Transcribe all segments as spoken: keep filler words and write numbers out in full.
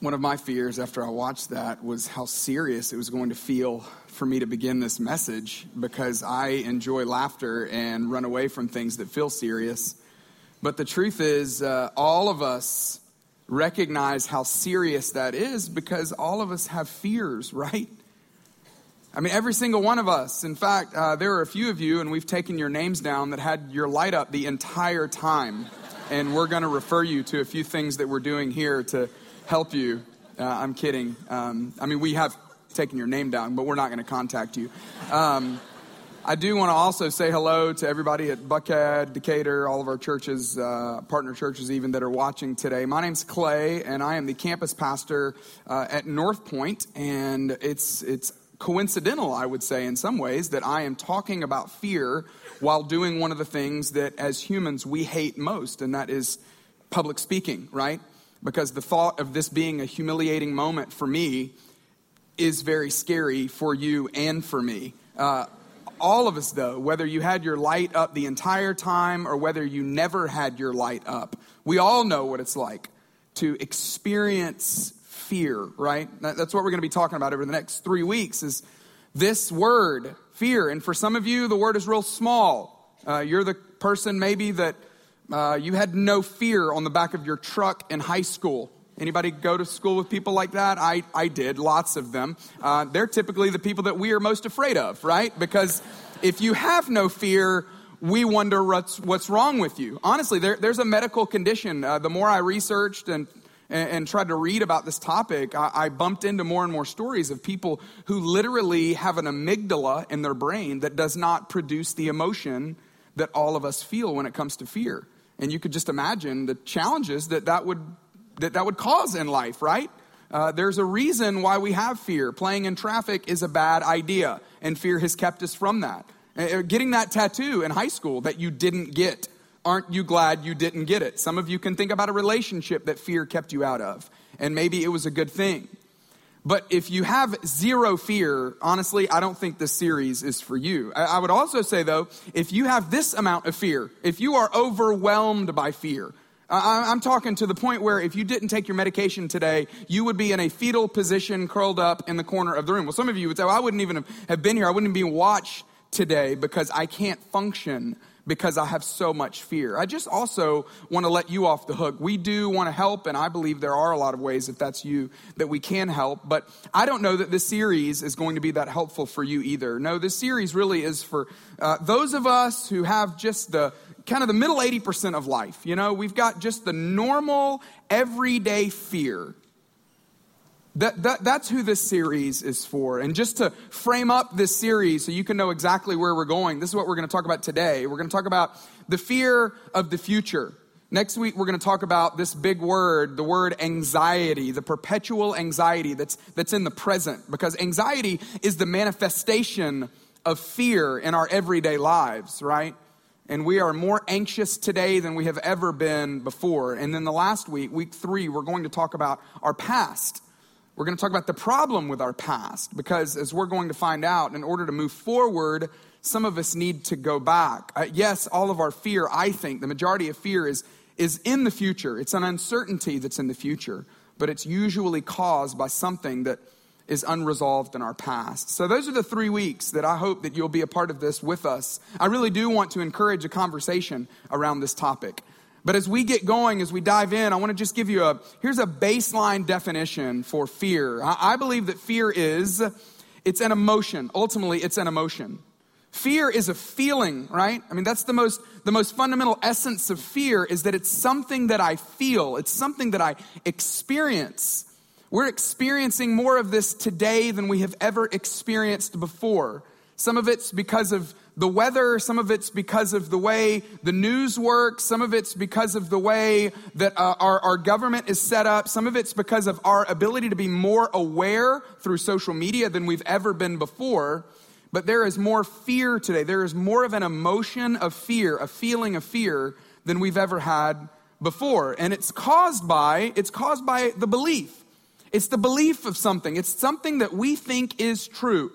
One of my fears after I watched that was how serious it was going to feel for me to begin this message, because I enjoy laughter and run away from things that feel serious. But the truth is, uh, all of us recognize how serious that is, because all of us have fears, right? I mean, every single one of us. In fact, uh, there are a few of you, and we've taken your names down, that had your light up the entire time. And we're going to refer you to a few things that we're doing here to help you. Uh, I'm kidding. Um, I mean, we have taken your name down, but we're not going to contact you. Um, I do want to also say hello to everybody at Buckhead, Decatur, all of our churches, uh, partner churches even, that are watching today. My name's Clay, and I am the campus pastor uh, at North Point, and it's it's coincidental, I would say, in some ways, that I am talking about fear while doing one of the things that, as humans, we hate most, and that is public speaking, right? Because the thought of this being a humiliating moment for me is very scary for you and for me. Uh, all of us, though, whether you had your light up the entire time or whether you never had your light up, we all know what it's like to experience fear, right? That, that's what we're going to be talking about over the next three weeks is this word, fear. And for some of you, the word is real small. Uh, you're the person maybe that Uh, you had no fear on the back of your truck in high school. Anybody go to school with people like that? I, I did, lots of them. Uh, they're typically the people that we are most afraid of, right? Because if you have no fear, we wonder what's what's wrong with you. Honestly, there, there's a medical condition. Uh, the more I researched and, and, and tried to read about this topic, I, I bumped into more and more stories of people who literally have an amygdala in their brain that does not produce the emotion that all of us feel when it comes to fear. And you could just imagine the challenges that that would that, that would cause in life, right? Uh, there's a reason why we have fear. Playing in traffic is a bad idea, and fear has kept us from that. Uh, getting that tattoo in high school that you didn't get, aren't you glad you didn't get it? Some of you can think about a relationship that fear kept you out of, and maybe it was a good thing. But if you have zero fear, honestly, I don't think this series is for you. I would also say, though, if you have this amount of fear, if you are overwhelmed by fear, I'm talking to the point where if you didn't take your medication today, you would be in a fetal position curled up in the corner of the room. Well, some of you would say, well, I wouldn't even have been here. I wouldn't be watched today because I can't function because I have so much fear. I just also want to let you off the hook. We do want to help, and I believe there are a lot of ways, if that's you, that we can help. But I don't know that this series is going to be that helpful for you either. No, this series really is for uh, those of us who have just the kind of the middle eighty percent of life. You know, we've got just the normal, everyday fear. That, that, that's who this series is for. And just to frame up this series so you can know exactly where we're going, this is what we're going to talk about today. We're going to talk about the fear of the future. Next week, we're going to talk about this big word, the word anxiety, the perpetual anxiety that's that's in the present. Because anxiety is the manifestation of fear in our everyday lives, right? And we are more anxious today than we have ever been before. And then the last week, week three, we're going to talk about our past. We're going to talk about the problem with our past, because as we're going to find out, in order to move forward, some of us need to go back. Uh, yes, all of our fear, I think, the majority of fear is, is in the future. It's an uncertainty that's in the future, but it's usually caused by something that is unresolved in our past. So those are the three weeks that I hope that you'll be a part of this with us. I really do want to encourage a conversation around this topic. But as we get going, as we dive in, I want to just give you a, here's a baseline definition for fear. I believe that fear is, it's an emotion. Ultimately, it's an emotion. Fear is a feeling, right? I mean, that's the most, the most fundamental essence of fear is that it's something that I feel. It's something that I experience. We're experiencing more of this today than we have ever experienced before. Some of it's because of the weather, some of it's because of the way the news works, some of it's because of the way that uh, our, our government is set up, some of it's because of our ability to be more aware through social media than we've ever been before. But there is more fear today. There is more of an emotion of fear, a feeling of fear than we've ever had before. And it's caused by, it's caused by the belief. It's the belief of something. It's something that we think is true.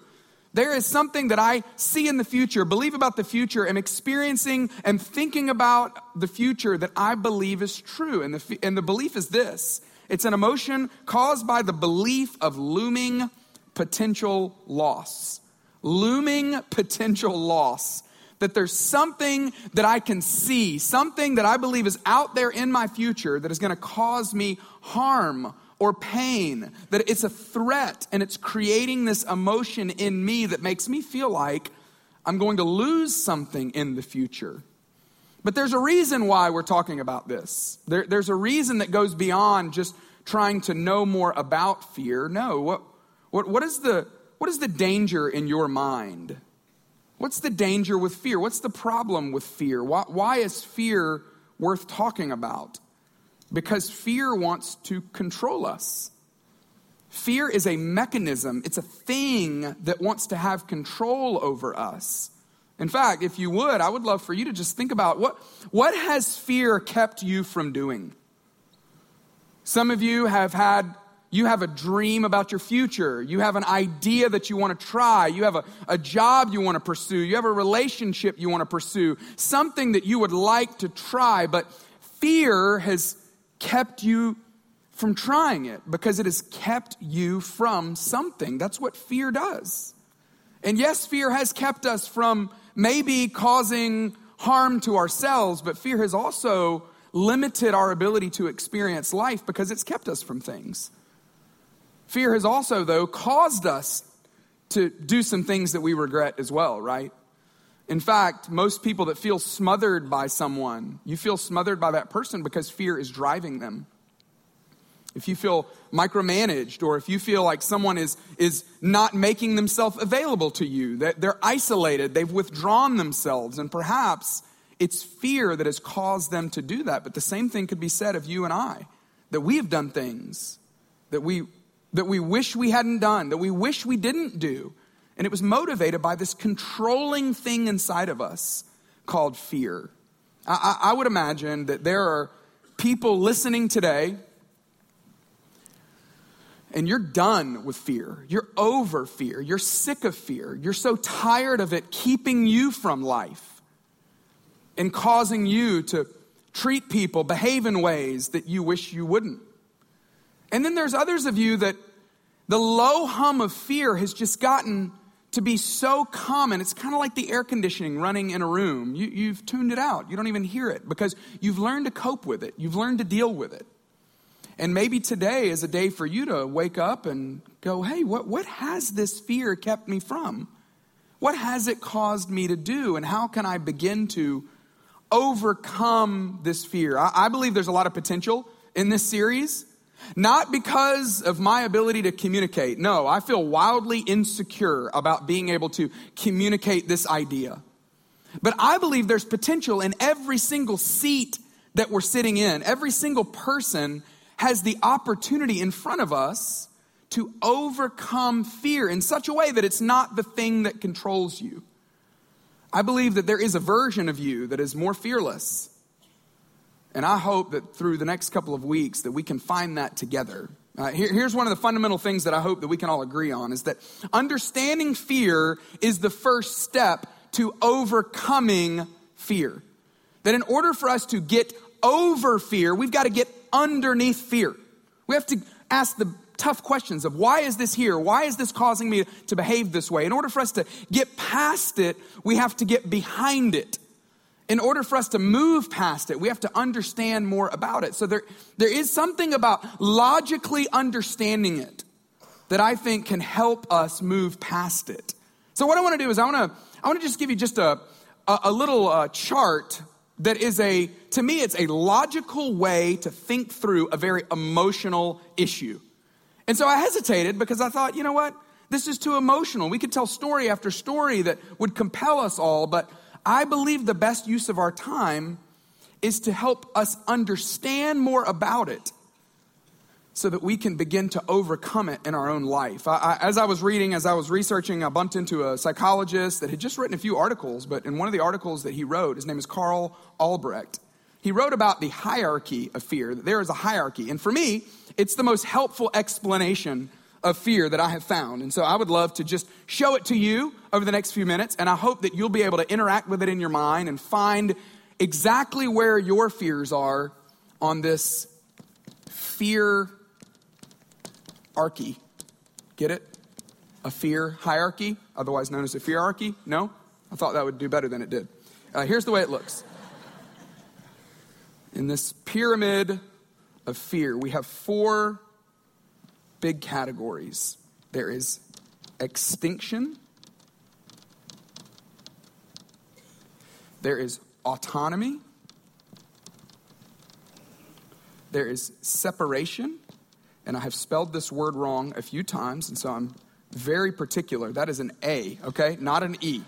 There is something that I see in the future, believe about the future, am experiencing and thinking about the future that I believe is true. And the, and the belief is this. It's an emotion caused by the belief of looming potential loss. Looming potential loss. That there's something that I can see, something that I believe is out there in my future that is going to cause me harm or pain, that it's a threat, and it's creating this emotion in me that makes me feel like I'm going to lose something in the future. But there's a reason why we're talking about this. There, there's a reason that goes beyond just trying to know more about fear. No, what, what, what is the, what is the danger in your mind? What's the danger with fear? What's the problem with fear? Why, why is fear worth talking about? Because fear wants to control us. Fear is a mechanism. It's a thing that wants to have control over us. In fact, if you would, I would love for you to just think about what, what has fear kept you from doing? Some of you have had, you have a dream about your future. You have an idea that you want to try. You have a, a job you want to pursue. You have a relationship you want to pursue. Something that you would like to try, but fear has kept you from trying it because it has kept you from something. That's what fear does. And yes, fear has kept us from maybe causing harm to ourselves, but fear has also limited our ability to experience life because it's kept us from things. Fear has also, though, caused us to do some things that we regret as well, right? In fact, most people that feel smothered by someone, you feel smothered by that person because fear is driving them. If you feel micromanaged, or if you feel like someone is, is not making themselves available to you, that they're isolated, they've withdrawn themselves, and perhaps it's fear that has caused them to do that. But the same thing could be said of you and I, that we have done things that we, that we wish we hadn't done, that we wish we didn't do. And it was motivated by this controlling thing inside of us called fear. I, I would imagine that there are people listening today and you're done with fear. You're over fear. You're sick of fear. You're so tired of it keeping you from life and causing you to treat people, behave in ways that you wish you wouldn't. And then there's others of you that the low hum of fear has just gotten to be so common. It's kind of like the air conditioning running in a room. You, you've tuned it out. You don't even hear it because you've learned to cope with it. You've learned to deal with it. And maybe today is a day for you to wake up and go, hey, what, what has this fear kept me from? What has it caused me to do? And how can I begin to overcome this fear? I, I believe there's a lot of potential in this series. Not because of my ability to communicate. No, I feel wildly insecure about being able to communicate this idea. But I believe there's potential in every single seat that we're sitting in. Every single person has the opportunity in front of us to overcome fear in such a way that it's not the thing that controls you. I believe that there is a version of you that is more fearless. And I hope that through the next couple of weeks that we can find that together. Uh, here, here's one of the fundamental things that I hope that we can all agree on is that understanding fear is the first step to overcoming fear. That in order for us to get over fear, we've got to get underneath fear. We have to ask the tough questions of why is this here? Why is this causing me to behave this way? In order for us to get past it, we have to get behind it. In order for us to move past it, we have to understand more about it. So there, there is something about logically understanding it that I think can help us move past it. So what I want to do is I want to I want to just give you just a, a, a little uh, chart that is a, to me, it's a logical way to think through a very emotional issue. And so I hesitated because I thought, you know what? This is too emotional. We could tell story after story that would compel us all, but I believe the best use of our time is to help us understand more about it so that we can begin to overcome it in our own life. I, I, as I was reading, as I was researching, I bumped into a psychologist that had just written a few articles, but in one of the articles that he wrote, his name is Karl Albrecht. He wrote about the hierarchy of fear, that there is a hierarchy. And for me, it's the most helpful explanation of fear that I have found. And so I would love to just show it to you over the next few minutes. And I hope that you'll be able to interact with it in your mind and find exactly where your fears are on this fear archy. Get it? A fear hierarchy, otherwise known as a feararchy. No? I thought that would do better than it did. Uh, here's the way it looks. In this pyramid of fear, we have four big categories. There is extinction. There is autonomy. There is separation. And I have spelled this word wrong a few times, and so I'm very particular. That is an A, okay? Not an E.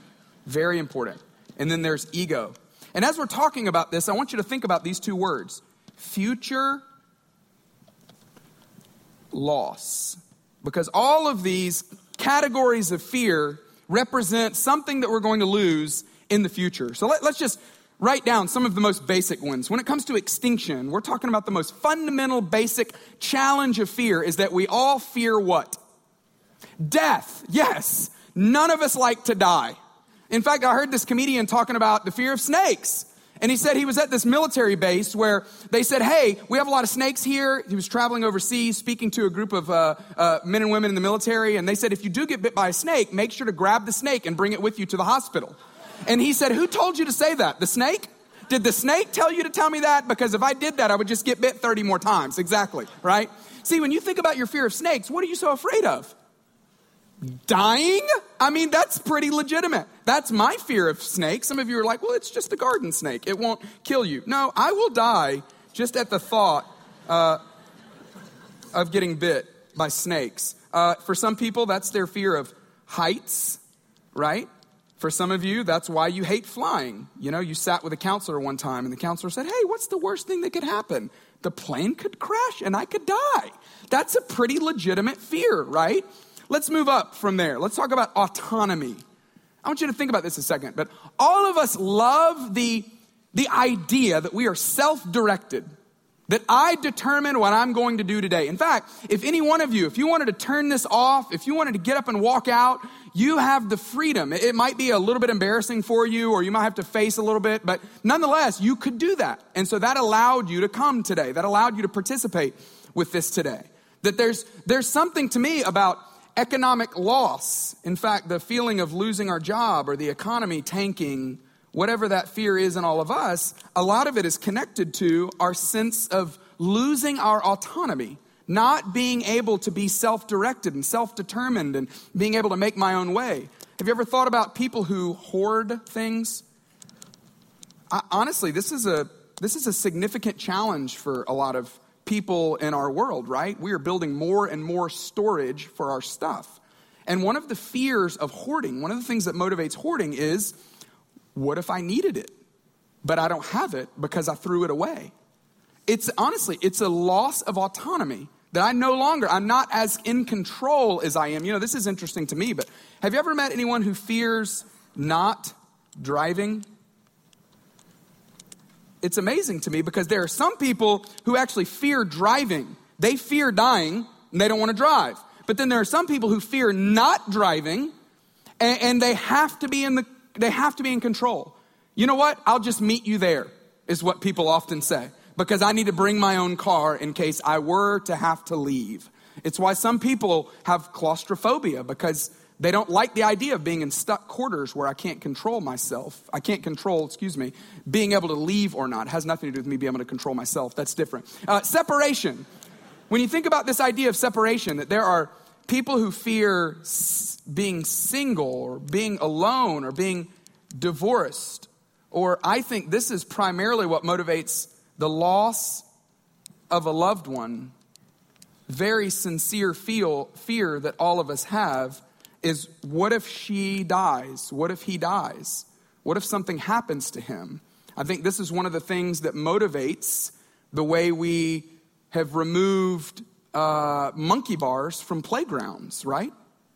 Very important. And then there's ego. And as we're talking about this, I want you to think about these two words. Future loss. Because all of these categories of fear represent something that we're going to lose in the future. So let, let's just write down some of the most basic ones. When it comes to extinction, we're talking about the most fundamental, basic challenge of fear is that we all fear what? Death. Yes. None of us like to die. In fact, I heard this comedian talking about the fear of snakes. And he said he was at this military base where they said, hey, we have a lot of snakes here. He was traveling overseas, speaking to a group of uh, uh, men and women in the military. And they said, if you do get bit by a snake, make sure to grab the snake and bring it with you to the hospital. And he said, who told you to say that? The snake? Did the snake tell you to tell me that? Because if I did that, I would just get bit thirty more times. Exactly, right? See, when you think about your fear of snakes, what are you so afraid of? Dying? I mean, that's pretty legitimate. That's my fear of snakes. Some of you are like, well, it's just a garden snake. It won't kill you. No, I will die just at the thought uh, of getting bit by snakes. Uh, for some people, that's their fear of heights, right? For some of you, that's why you hate flying. You know, you sat with a counselor one time and the counselor said, hey, what's the worst thing that could happen? The plane could crash and I could die. That's a pretty legitimate fear, right? Let's move up from there. Let's talk about autonomy. I want you to think about this a second, but all of us love the, the idea that we are self-directed, that I determine what I'm going to do today. In fact, if any one of you, if you wanted to turn this off, if you wanted to get up and walk out, you have the freedom. It, it might be a little bit embarrassing for you, or you might have to face a little bit, but nonetheless, you could do that. And so that allowed you to come today. That allowed you to participate with this today. That there's there's something to me about economic loss. In fact, the feeling of losing our job or the economy tanking, whatever that fear is in all of us, a lot of it is connected to our sense of losing our autonomy, not being able to be self-directed and self-determined and being able to make my own way. Have you ever thought about people who hoard things? I, honestly, this is a this is a significant challenge for a lot of people in our world, right? We are building more and more storage for our stuff. And one of the fears of hoarding, one of the things that motivates hoarding is, what if I needed it, but I don't have it because I threw it away? It's honestly, it's a loss of autonomy that I no longer, I'm not as in control as I am. You know, this is interesting to me, but have you ever met anyone who fears not driving? It's amazing to me because there are some people who actually fear driving. They fear dying and they don't want to drive. But then there are some people who fear not driving and, and they have to be in the they have to be in control. You know what? I'll just meet you there is what people often say, because I need to bring my own car in case I were to have to leave. It's why some people have claustrophobia, because they don't like the idea of being in stuck quarters where I can't control myself. I can't control, excuse me, being able to leave or not. It has nothing to do with me being able to control myself. That's different. Uh, separation. When you think about this idea of separation, that there are people who fear s- being single or being alone or being divorced, or I think this is primarily what motivates the loss of a loved one. Very sincere feel, fear that all of us have is, what if she dies? What if he dies? What if something happens to him? I think this is one of the things that motivates the way we have removed uh, monkey bars from playgrounds, right?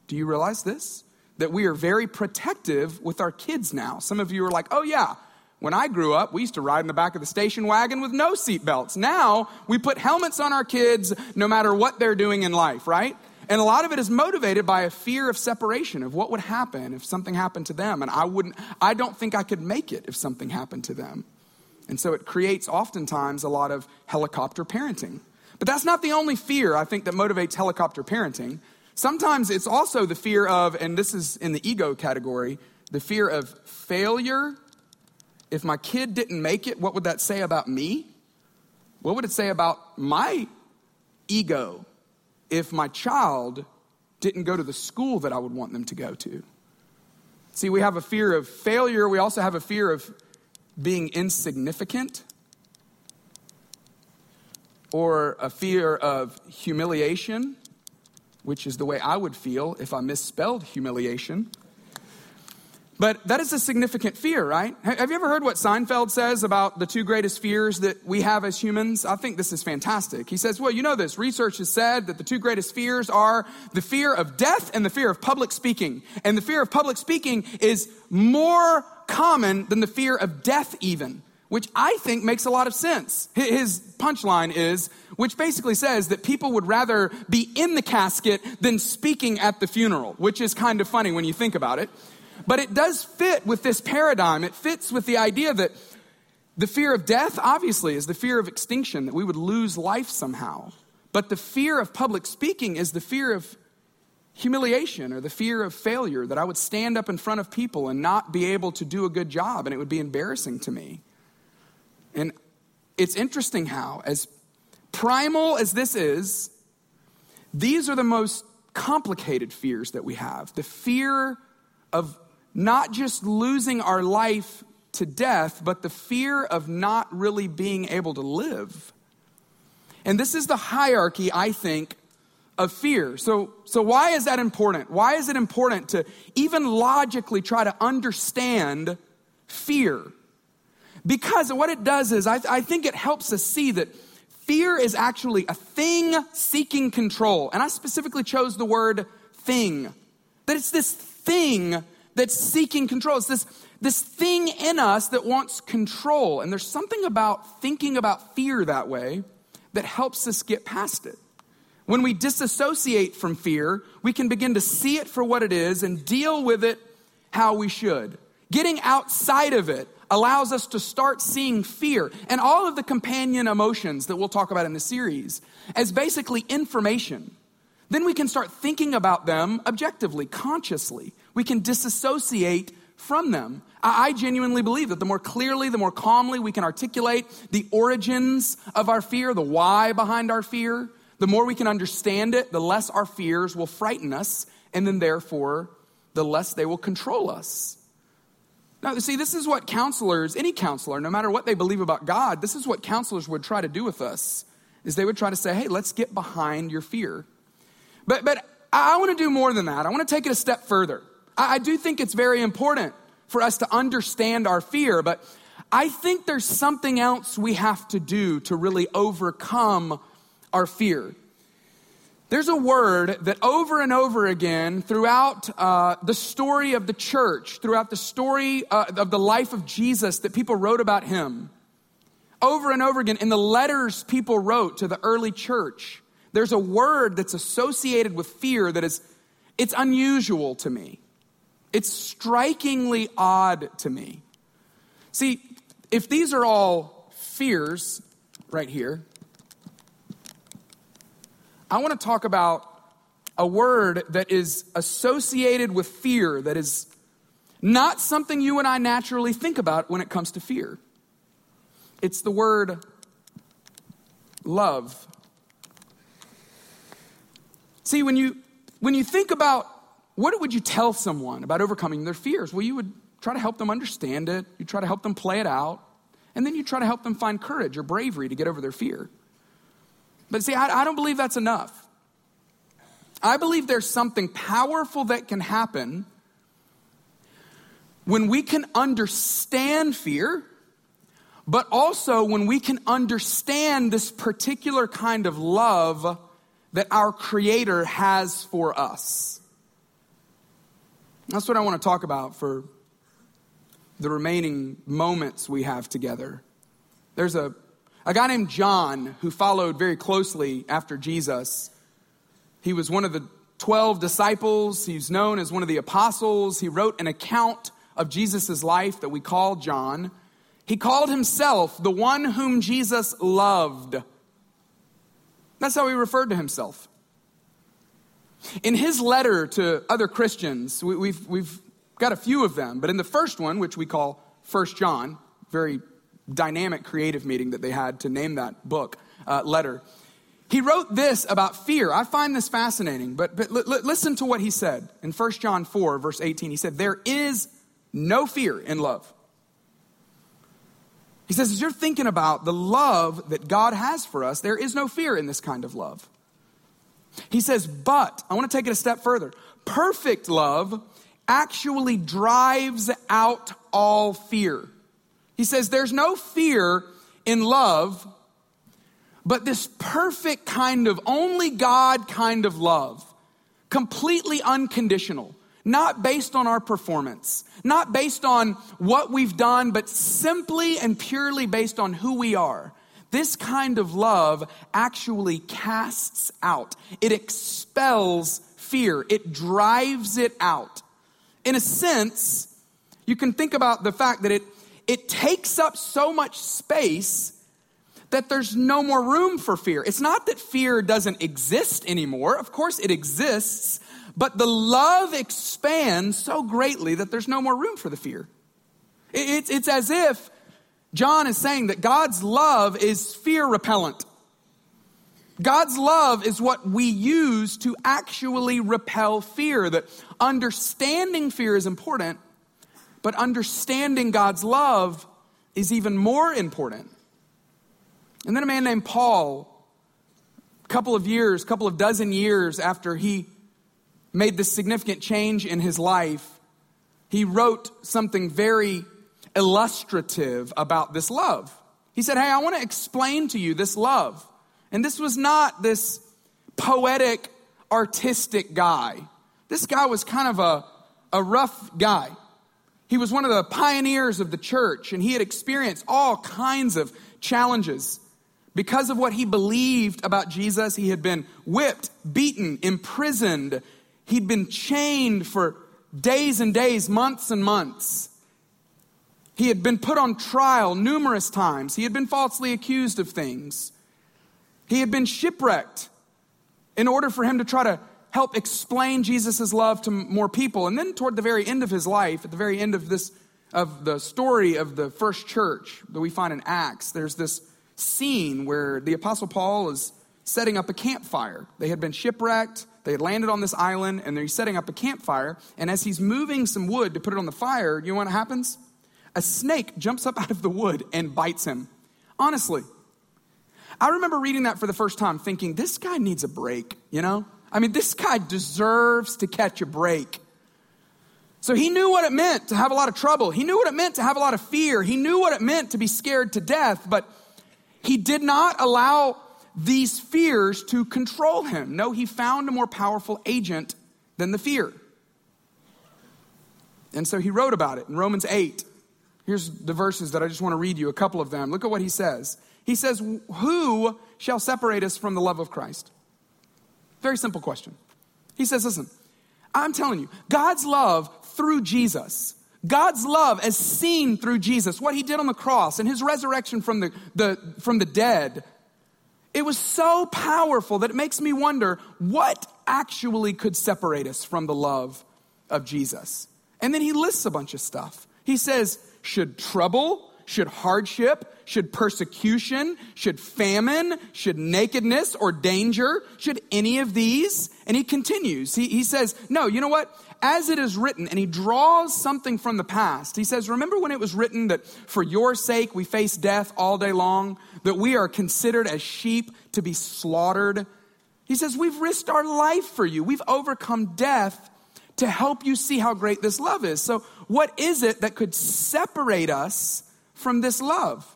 Do you realize this? That we are very protective with our kids now. Some of you are like, oh yeah, when I grew up, we used to ride in the back of the station wagon with no seatbelts. Now we put helmets on our kids no matter what they're doing in life, right? And a lot of it is motivated by a fear of separation, of what would happen if something happened to them. And I wouldn't, I don't think I could make it if something happened to them. And so it creates oftentimes a lot of helicopter parenting. But that's not the only fear I think that motivates helicopter parenting. Sometimes it's also the fear of, and this is in the ego category, the fear of failure. If my kid didn't make it, what would that say about me? What would it say about my ego if my child didn't go to the school that I would want them to go to? See, we have a fear of failure. We also have a fear of being insignificant, or a fear of humiliation, which is the way I would feel if I misspelled humiliation. But that is a significant fear, right? Have you ever heard what Seinfeld says about the two greatest fears that we have as humans? I think this is fantastic. He says, well, you know this. Research has said that the two greatest fears are the fear of death and the fear of public speaking. And the fear of public speaking is more common than the fear of death even, which I think makes a lot of sense. His punchline is, which basically says that people would rather be in the casket than speaking at the funeral, which is kind of funny when you think about it. But it does fit with this paradigm. It fits with the idea that the fear of death, obviously, is the fear of extinction, that we would lose life somehow. But the fear of public speaking is the fear of humiliation or the fear of failure, that I would stand up in front of people and not be able to do a good job, and it would be embarrassing to me. And it's interesting how, as primal as this is, these are the most complicated fears that we have. The fear of not just losing our life to death, but the fear of not really being able to live. And this is the hierarchy, I think, of fear. So, so why is that important? Why is it important to even logically try to understand fear? Because what it does is, I, I think it helps us see that fear is actually a thing seeking control. And I specifically chose the word thing. That it's this thing that's seeking control. It's this, this thing in us that wants control. And there's something about thinking about fear that way that helps us get past it. When we disassociate from fear, we can begin to see it for what it is and deal with it how we should. Getting outside of it allows us to start seeing fear and all of the companion emotions that we'll talk about in the series as basically information. Then we can start thinking about them objectively, consciously. We can disassociate from them. I genuinely believe that the more clearly, the more calmly we can articulate the origins of our fear, the why behind our fear, the more we can understand it, the less our fears will frighten us, and then therefore, the less they will control us. Now, see, this is what counselors, any counselor, no matter what they believe about God, this is what counselors would try to do with us, is they would try to say, hey, let's get behind your fear. But but I want to do more than that. I want to take it a step further. I, I do think it's very important for us to understand our fear, but I think there's something else we have to do to really overcome our fear. There's a word that over and over again throughout uh, the story of the church, throughout the story uh, of the life of Jesus that people wrote about him, over and over again in the letters people wrote to the early church, there's a word that's associated with fear that is, it's unusual to me. It's strikingly odd to me. See, if these are all fears right here, I want to talk about a word that is associated with fear that is not something you and I naturally think about when it comes to fear. It's the word love. See, when you when you think about what would you tell someone about overcoming their fears? Well, you would try to help them understand it. You try to help them play it out. And then you try to help them find courage or bravery to get over their fear. But see, I, I don't believe that's enough. I believe there's something powerful that can happen when we can understand fear, but also when we can understand this particular kind of love that our Creator has for us. That's what I want to talk about for the remaining moments we have together. There's a, a guy named John who followed very closely after Jesus. He was one of the twelve disciples. He's known as one of the apostles. He wrote an account of Jesus' life that we call John. He called himself the one whom Jesus loved. That's how he referred to himself. In his letter to other Christians, we, we've, we've got a few of them, but in the first one, which we call First John, very dynamic creative meeting that they had to name that book, uh, letter, he wrote this about fear. I find this fascinating, but, but l- l- listen to what he said in First John four, verse eighteen. He said, there is no fear in love. He says, as you're thinking about the love that God has for us, there is no fear in this kind of love. He says, but, I want to take it a step further. Perfect love actually drives out all fear. He says, there's no fear in love, but this perfect kind of, only God kind of love, completely unconditional, not based on our performance, not based on what we've done, but simply and purely based on who we are. This kind of love actually casts out. It expels fear. It drives it out. In a sense, you can think about the fact that it, it takes up so much space that there's no more room for fear. It's not that fear doesn't exist anymore. Of course it exists, but the love expands so greatly that there's no more room for the fear. It's, it's as if John is saying that God's love is fear repellent. God's love is what we use to actually repel fear. That understanding fear is important, but understanding God's love is even more important. And then a man named Paul, a couple of years, couple of dozen years after he made this significant change in his life, he wrote something very illustrative about this love. He said, hey, I want to explain to you this love. And this was not this poetic, artistic guy. This guy was kind of a, a rough guy. He was one of the pioneers of the church, and he had experienced all kinds of challenges. Because of what he believed about Jesus, he had been whipped, beaten, imprisoned. He'd been chained for days and days, months and months. He had been put on trial numerous times. He had been falsely accused of things. He had been shipwrecked in order for him to try to help explain Jesus' love to more people. And then toward the very end of his life, at the very end of this, of the story of the first church that we find in Acts, there's this scene where the Apostle Paul is setting up a campfire. They had been shipwrecked. They had landed on this island, and they're setting up a campfire. And as he's moving some wood to put it on the fire, you know what happens? A snake jumps up out of the wood and bites him. Honestly, I remember reading that for the first time thinking, this guy needs a break, you know? I mean, this guy deserves to catch a break. So he knew what it meant to have a lot of trouble. He knew what it meant to have a lot of fear. He knew what it meant to be scared to death, but he did not allow these fears to control him. No, he found a more powerful agent than the fear. And so he wrote about it in Romans eight. Here's the verses that I just want to read you, a couple of them. Look at what he says. He says, who shall separate us from the love of Christ? Very simple question. He says, listen, I'm telling you, God's love through Jesus, God's love as seen through Jesus, what he did on the cross and his resurrection from the, the, from the dead, it was so powerful that it makes me wonder what actually could separate us from the love of Jesus. And then he lists a bunch of stuff. He says, should trouble, should hardship, should persecution, should famine, should nakedness or danger, should any of these? And he continues. He, he says, no, you know what? As it is written, and he draws something from the past. He says, remember when it was written that for your sake we face death all day long, that we are considered as sheep to be slaughtered? He says, we've risked our life for you. We've overcome death to help you see how great this love is. So what is it that could separate us from this love?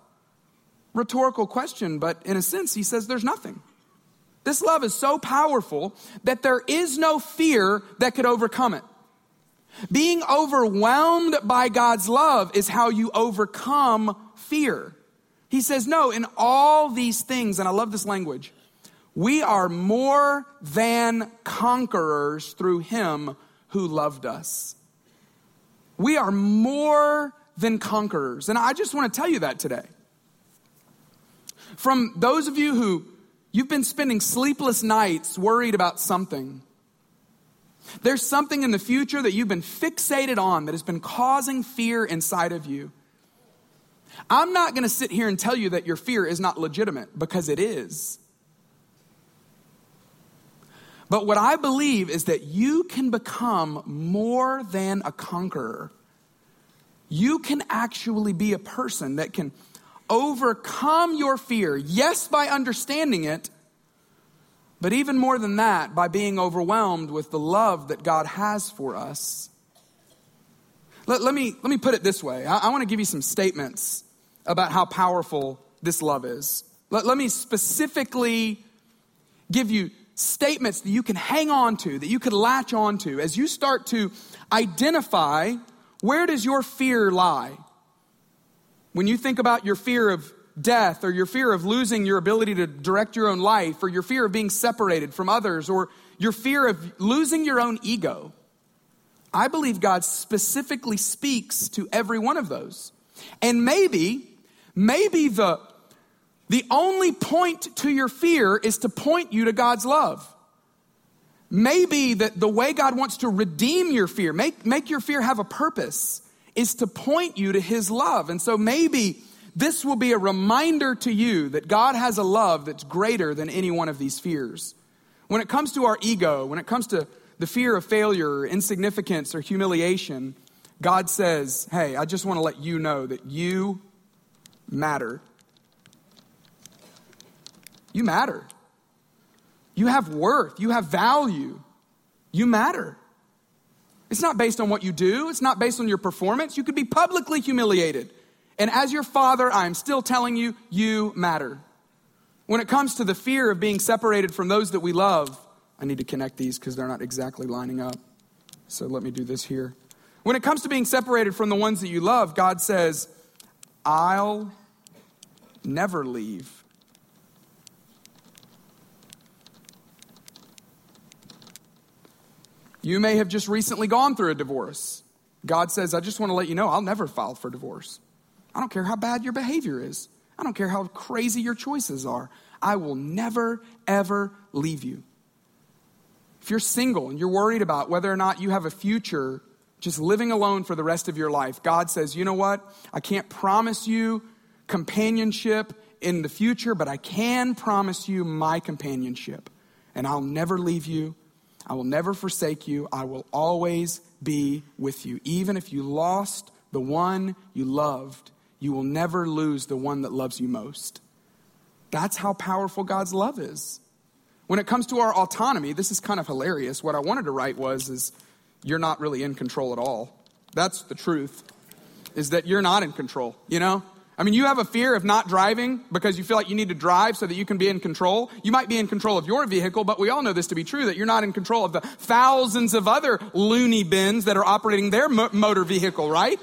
Rhetorical question, but in a sense, he says there's nothing. This love is so powerful that there is no fear that could overcome it. Being overwhelmed by God's love is how you overcome fear. He says, no, in all these things, and I love this language, We are more than conquerors through him who loved us. We are more than conquerors. And I just want to tell you that today. From those of you who you've been spending sleepless nights worried about something, there's something in the future that you've been fixated on that has been causing fear inside of you. I'm not going to sit here and tell you that your fear is not legitimate, because it is. But what I believe is that you can become more than a conqueror. You can actually be a person that can overcome your fear, yes, by understanding it, but even more than that, by being overwhelmed with the love that God has for us. Let, let me, let me put it this way. I, I want to give you some statements about how powerful this love is. Let, let me specifically give you statements that you can hang on to, that you could latch on to as you start to identify where does your fear lie. When you think about your fear of death, or your fear of losing your ability to direct your own life, or your fear of being separated from others, or your fear of losing your own ego, I believe God specifically speaks to every one of those. And maybe, maybe the, the only point to your fear is to point you to God's love. Maybe that the way God wants to redeem your fear, make, make your fear have a purpose, is to point you to his love. And so maybe this will be a reminder to you that God has a love that's greater than any one of these fears. When it comes to our ego, when it comes to the fear of failure or insignificance or humiliation, God says, hey, I just want to let you know that you matter. You matter. You have worth. You have value. You matter. It's not based on what you do. It's not based on your performance. You could be publicly humiliated. And as your father, I'm still telling you, you matter. When it comes to the fear of being separated from those that we love, I need to connect these because they're not exactly lining up. So let me do this here. When it comes to being separated from the ones that you love, God says, I'll never leave. You may have just recently gone through a divorce. God says, I just want to let you know, I'll never file for divorce. I don't care how bad your behavior is. I don't care how crazy your choices are. I will never, ever leave you. If you're single and you're worried about whether or not you have a future just living alone for the rest of your life, God says, you know what? I can't promise you companionship in the future, but I can promise you my companionship. And I'll never leave you. I will never forsake you. I will always be with you. Even if you lost the one you loved, you will never lose the one that loves you most. That's how powerful God's love is. When it comes to our autonomy, this is kind of hilarious. What I wanted to write was, is you're not really in control at all. That's the truth, is that you're not in control, you know? I mean, you have a fear of not driving because you feel like you need to drive so that you can be in control. You might be in control of your vehicle, but we all know this to be true, that you're not in control of the thousands of other loony bins that are operating their mo- motor vehicle, right?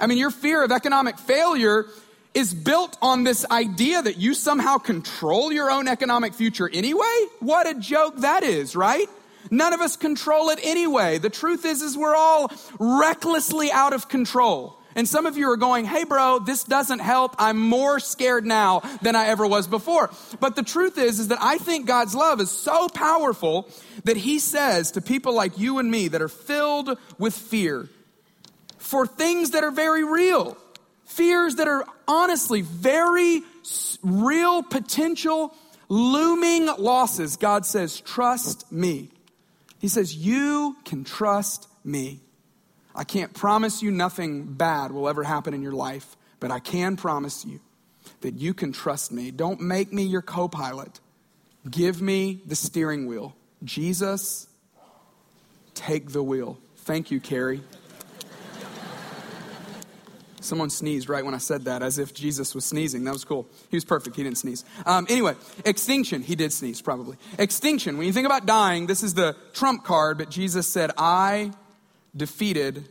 I mean, your fear of economic failure is built on this idea that you somehow control your own economic future anyway. What a joke that is, right? None of us control it anyway. The truth is, is we're all recklessly out of control. And some of you are going, hey, bro, this doesn't help. I'm more scared now than I ever was before. But the truth is, is that I think God's love is so powerful that he says to people like you and me that are filled with fear, for things that are very real, fears that are honestly very real, potential looming losses, God says, trust me. He says, you can trust me. I can't promise you nothing bad will ever happen in your life, but I can promise you that you can trust me. Don't make me your co-pilot. Give me the steering wheel. Jesus, take the wheel. Thank you, Carrie. Someone sneezed right when I said that, as if Jesus was sneezing. That was cool. He was perfect. He didn't sneeze. Um, anyway, extinction. He did sneeze, probably. Extinction. When you think about dying, this is the trump card, but Jesus said, I defeated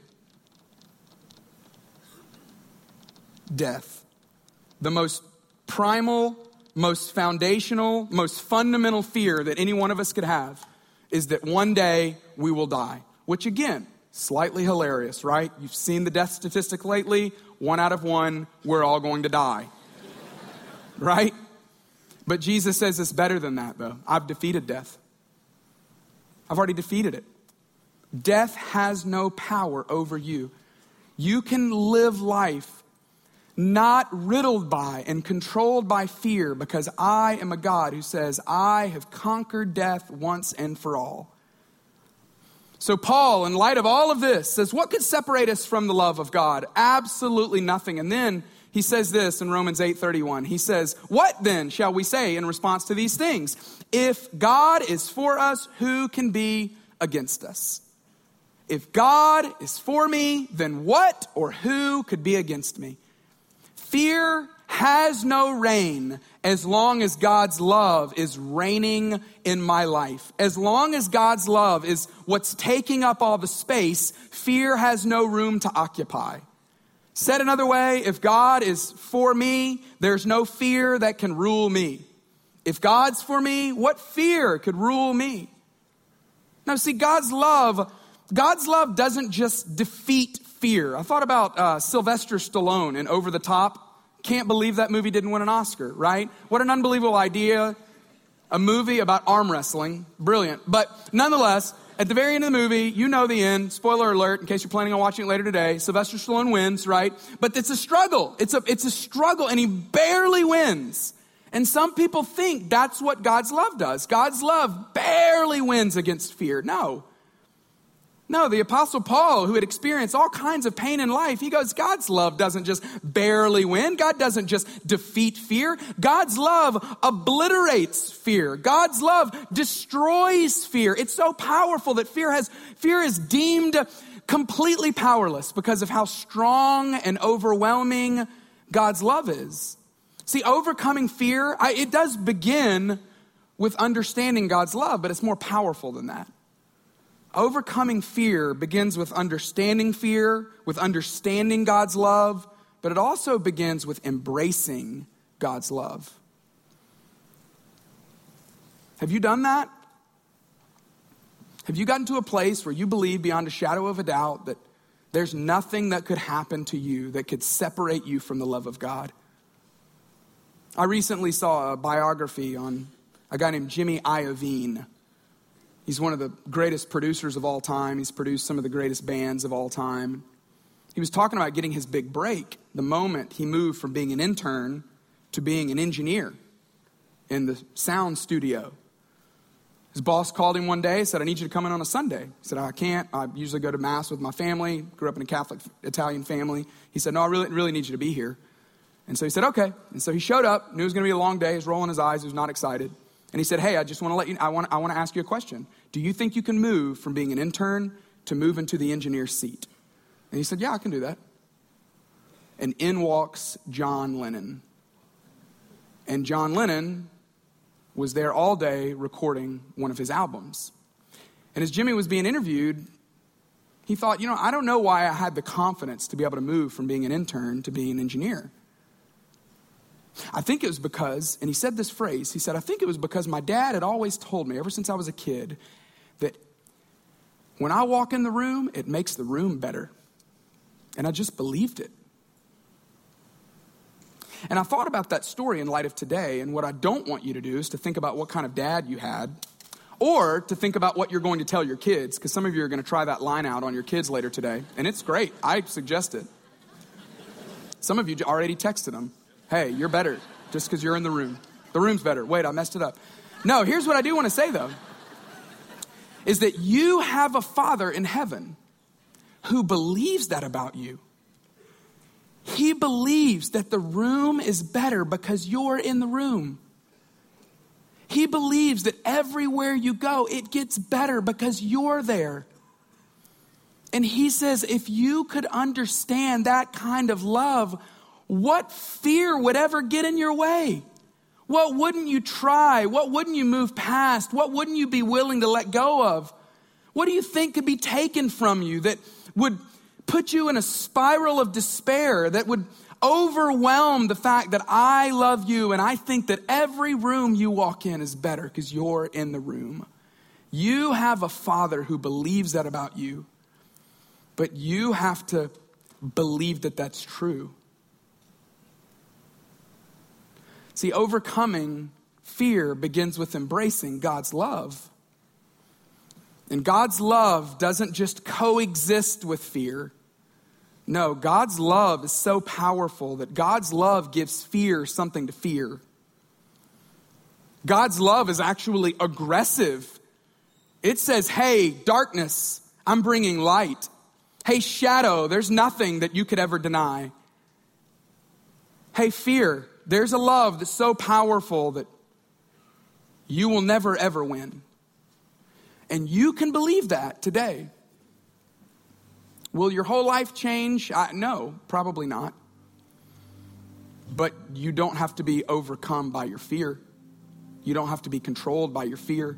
death. The most primal most foundational, most fundamental fear that any one of us could have is that one day we will die, which again, slightly hilarious, right? You've seen the death statistic lately. One out of one, we're all going to die, right? But Jesus says it's better than that, though. I've defeated death. I've already defeated it. Death has no power over you. You can live life not riddled by and controlled by fear, because I am a God who says, I have conquered death once and for all. So Paul, in light of all of this, says, what could separate us from the love of God? Absolutely nothing. And then he says this in Romans eight thirty-one. He says, what then shall we say in response to these things? If God is for us, who can be against us? If God is for me, then what or who could be against me? Fear has no reign as long as God's love is reigning in my life. As long as God's love is what's taking up all the space, fear has no room to occupy. Said another way, if God is for me, there's no fear that can rule me. If God's for me, what fear could rule me? Now, see, God's love, God's love doesn't just defeat fear. I thought about uh, Sylvester Stallone in Over the Top. Can't believe that movie didn't win an Oscar, right? What an unbelievable idea. A movie about arm wrestling. Brilliant. But nonetheless, at the very end of the movie, you know the end. Spoiler alert, in case you're planning on watching it later today. Sylvester Stallone wins, right? But it's a struggle. It's a, it's a struggle, and he barely wins. And some people think that's what God's love does. God's love barely wins against fear. No. No, the Apostle Paul, who had experienced all kinds of pain in life, he goes, God's love doesn't just barely win. God doesn't just defeat fear. God's love obliterates fear. God's love destroys fear. It's so powerful that fear has fear is deemed completely powerless because of how strong and overwhelming God's love is. See, overcoming fear, I, it does begin with understanding God's love, but it's more powerful than that. Overcoming fear begins with understanding fear, with understanding God's love, but it also begins with embracing God's love. Have you done that? Have you gotten to a place where you believe beyond a shadow of a doubt that there's nothing that could happen to you that could separate you from the love of God? I recently saw a biography on a guy named Jimmy Iovine. He's one of the greatest producers of all time. He's produced some of the greatest bands of all time. He was talking about getting his big break the moment he moved from being an intern to being an engineer in the sound studio. His boss called him one day, said, I need you to come in on a Sunday. He said, I can't. I usually go to mass with my family. Grew up in a Catholic Italian family. He said, no, I really, really need you to be here. And so he said, okay. And so he showed up, knew it was going to be a long day. He was rolling his eyes. He was not excited. And he said, hey, I just want to let you, I want, I want to ask you a question. Do you think you can move from being an intern to move into the engineer's seat? And he said, yeah, I can do that. And in walks John Lennon. And John Lennon was there all day recording one of his albums. And as Jimmy was being interviewed, he thought, you know, I don't know why I had the confidence to be able to move from being an intern to being an engineer. I think it was because, and he said this phrase, he said, I think it was because my dad had always told me ever since I was a kid that when I walk in the room, it makes the room better. And I just believed it. And I thought about that story in light of today, and what I don't want you to do is to think about what kind of dad you had, or to think about what you're going to tell your kids, because some of you are going to try that line out on your kids later today, and it's great. I suggest it. Some of you already texted them. Hey, you're better just because you're in the room. The room's better. Wait, I messed it up. No, here's what I do want to say, though, is that you have a Father in heaven who believes that about you. He believes that the room is better because you're in the room. He believes that everywhere you go, it gets better because you're there. And he says, if you could understand that kind of love, what fear would ever get in your way? What wouldn't you try? What wouldn't you move past? What wouldn't you be willing to let go of? What do you think could be taken from you that would put you in a spiral of despair, that would overwhelmed the fact that I love you and I think that every room you walk in is better because you're in the room. You have a father who believes that about you, but you have to believe that that's true. See, overcoming fear begins with embracing God's love. And God's love doesn't just coexist with fear. No, God's love is so powerful that God's love gives fear something to fear. God's love is actually aggressive. It says, hey, darkness, I'm bringing light. Hey, shadow, there's nothing that you could ever deny. Hey, fear, there's a love that's so powerful that you will never, ever win. And you can believe that today. Will your whole life change? I, no, probably not. But you don't have to be overcome by your fear. You don't have to be controlled by your fear.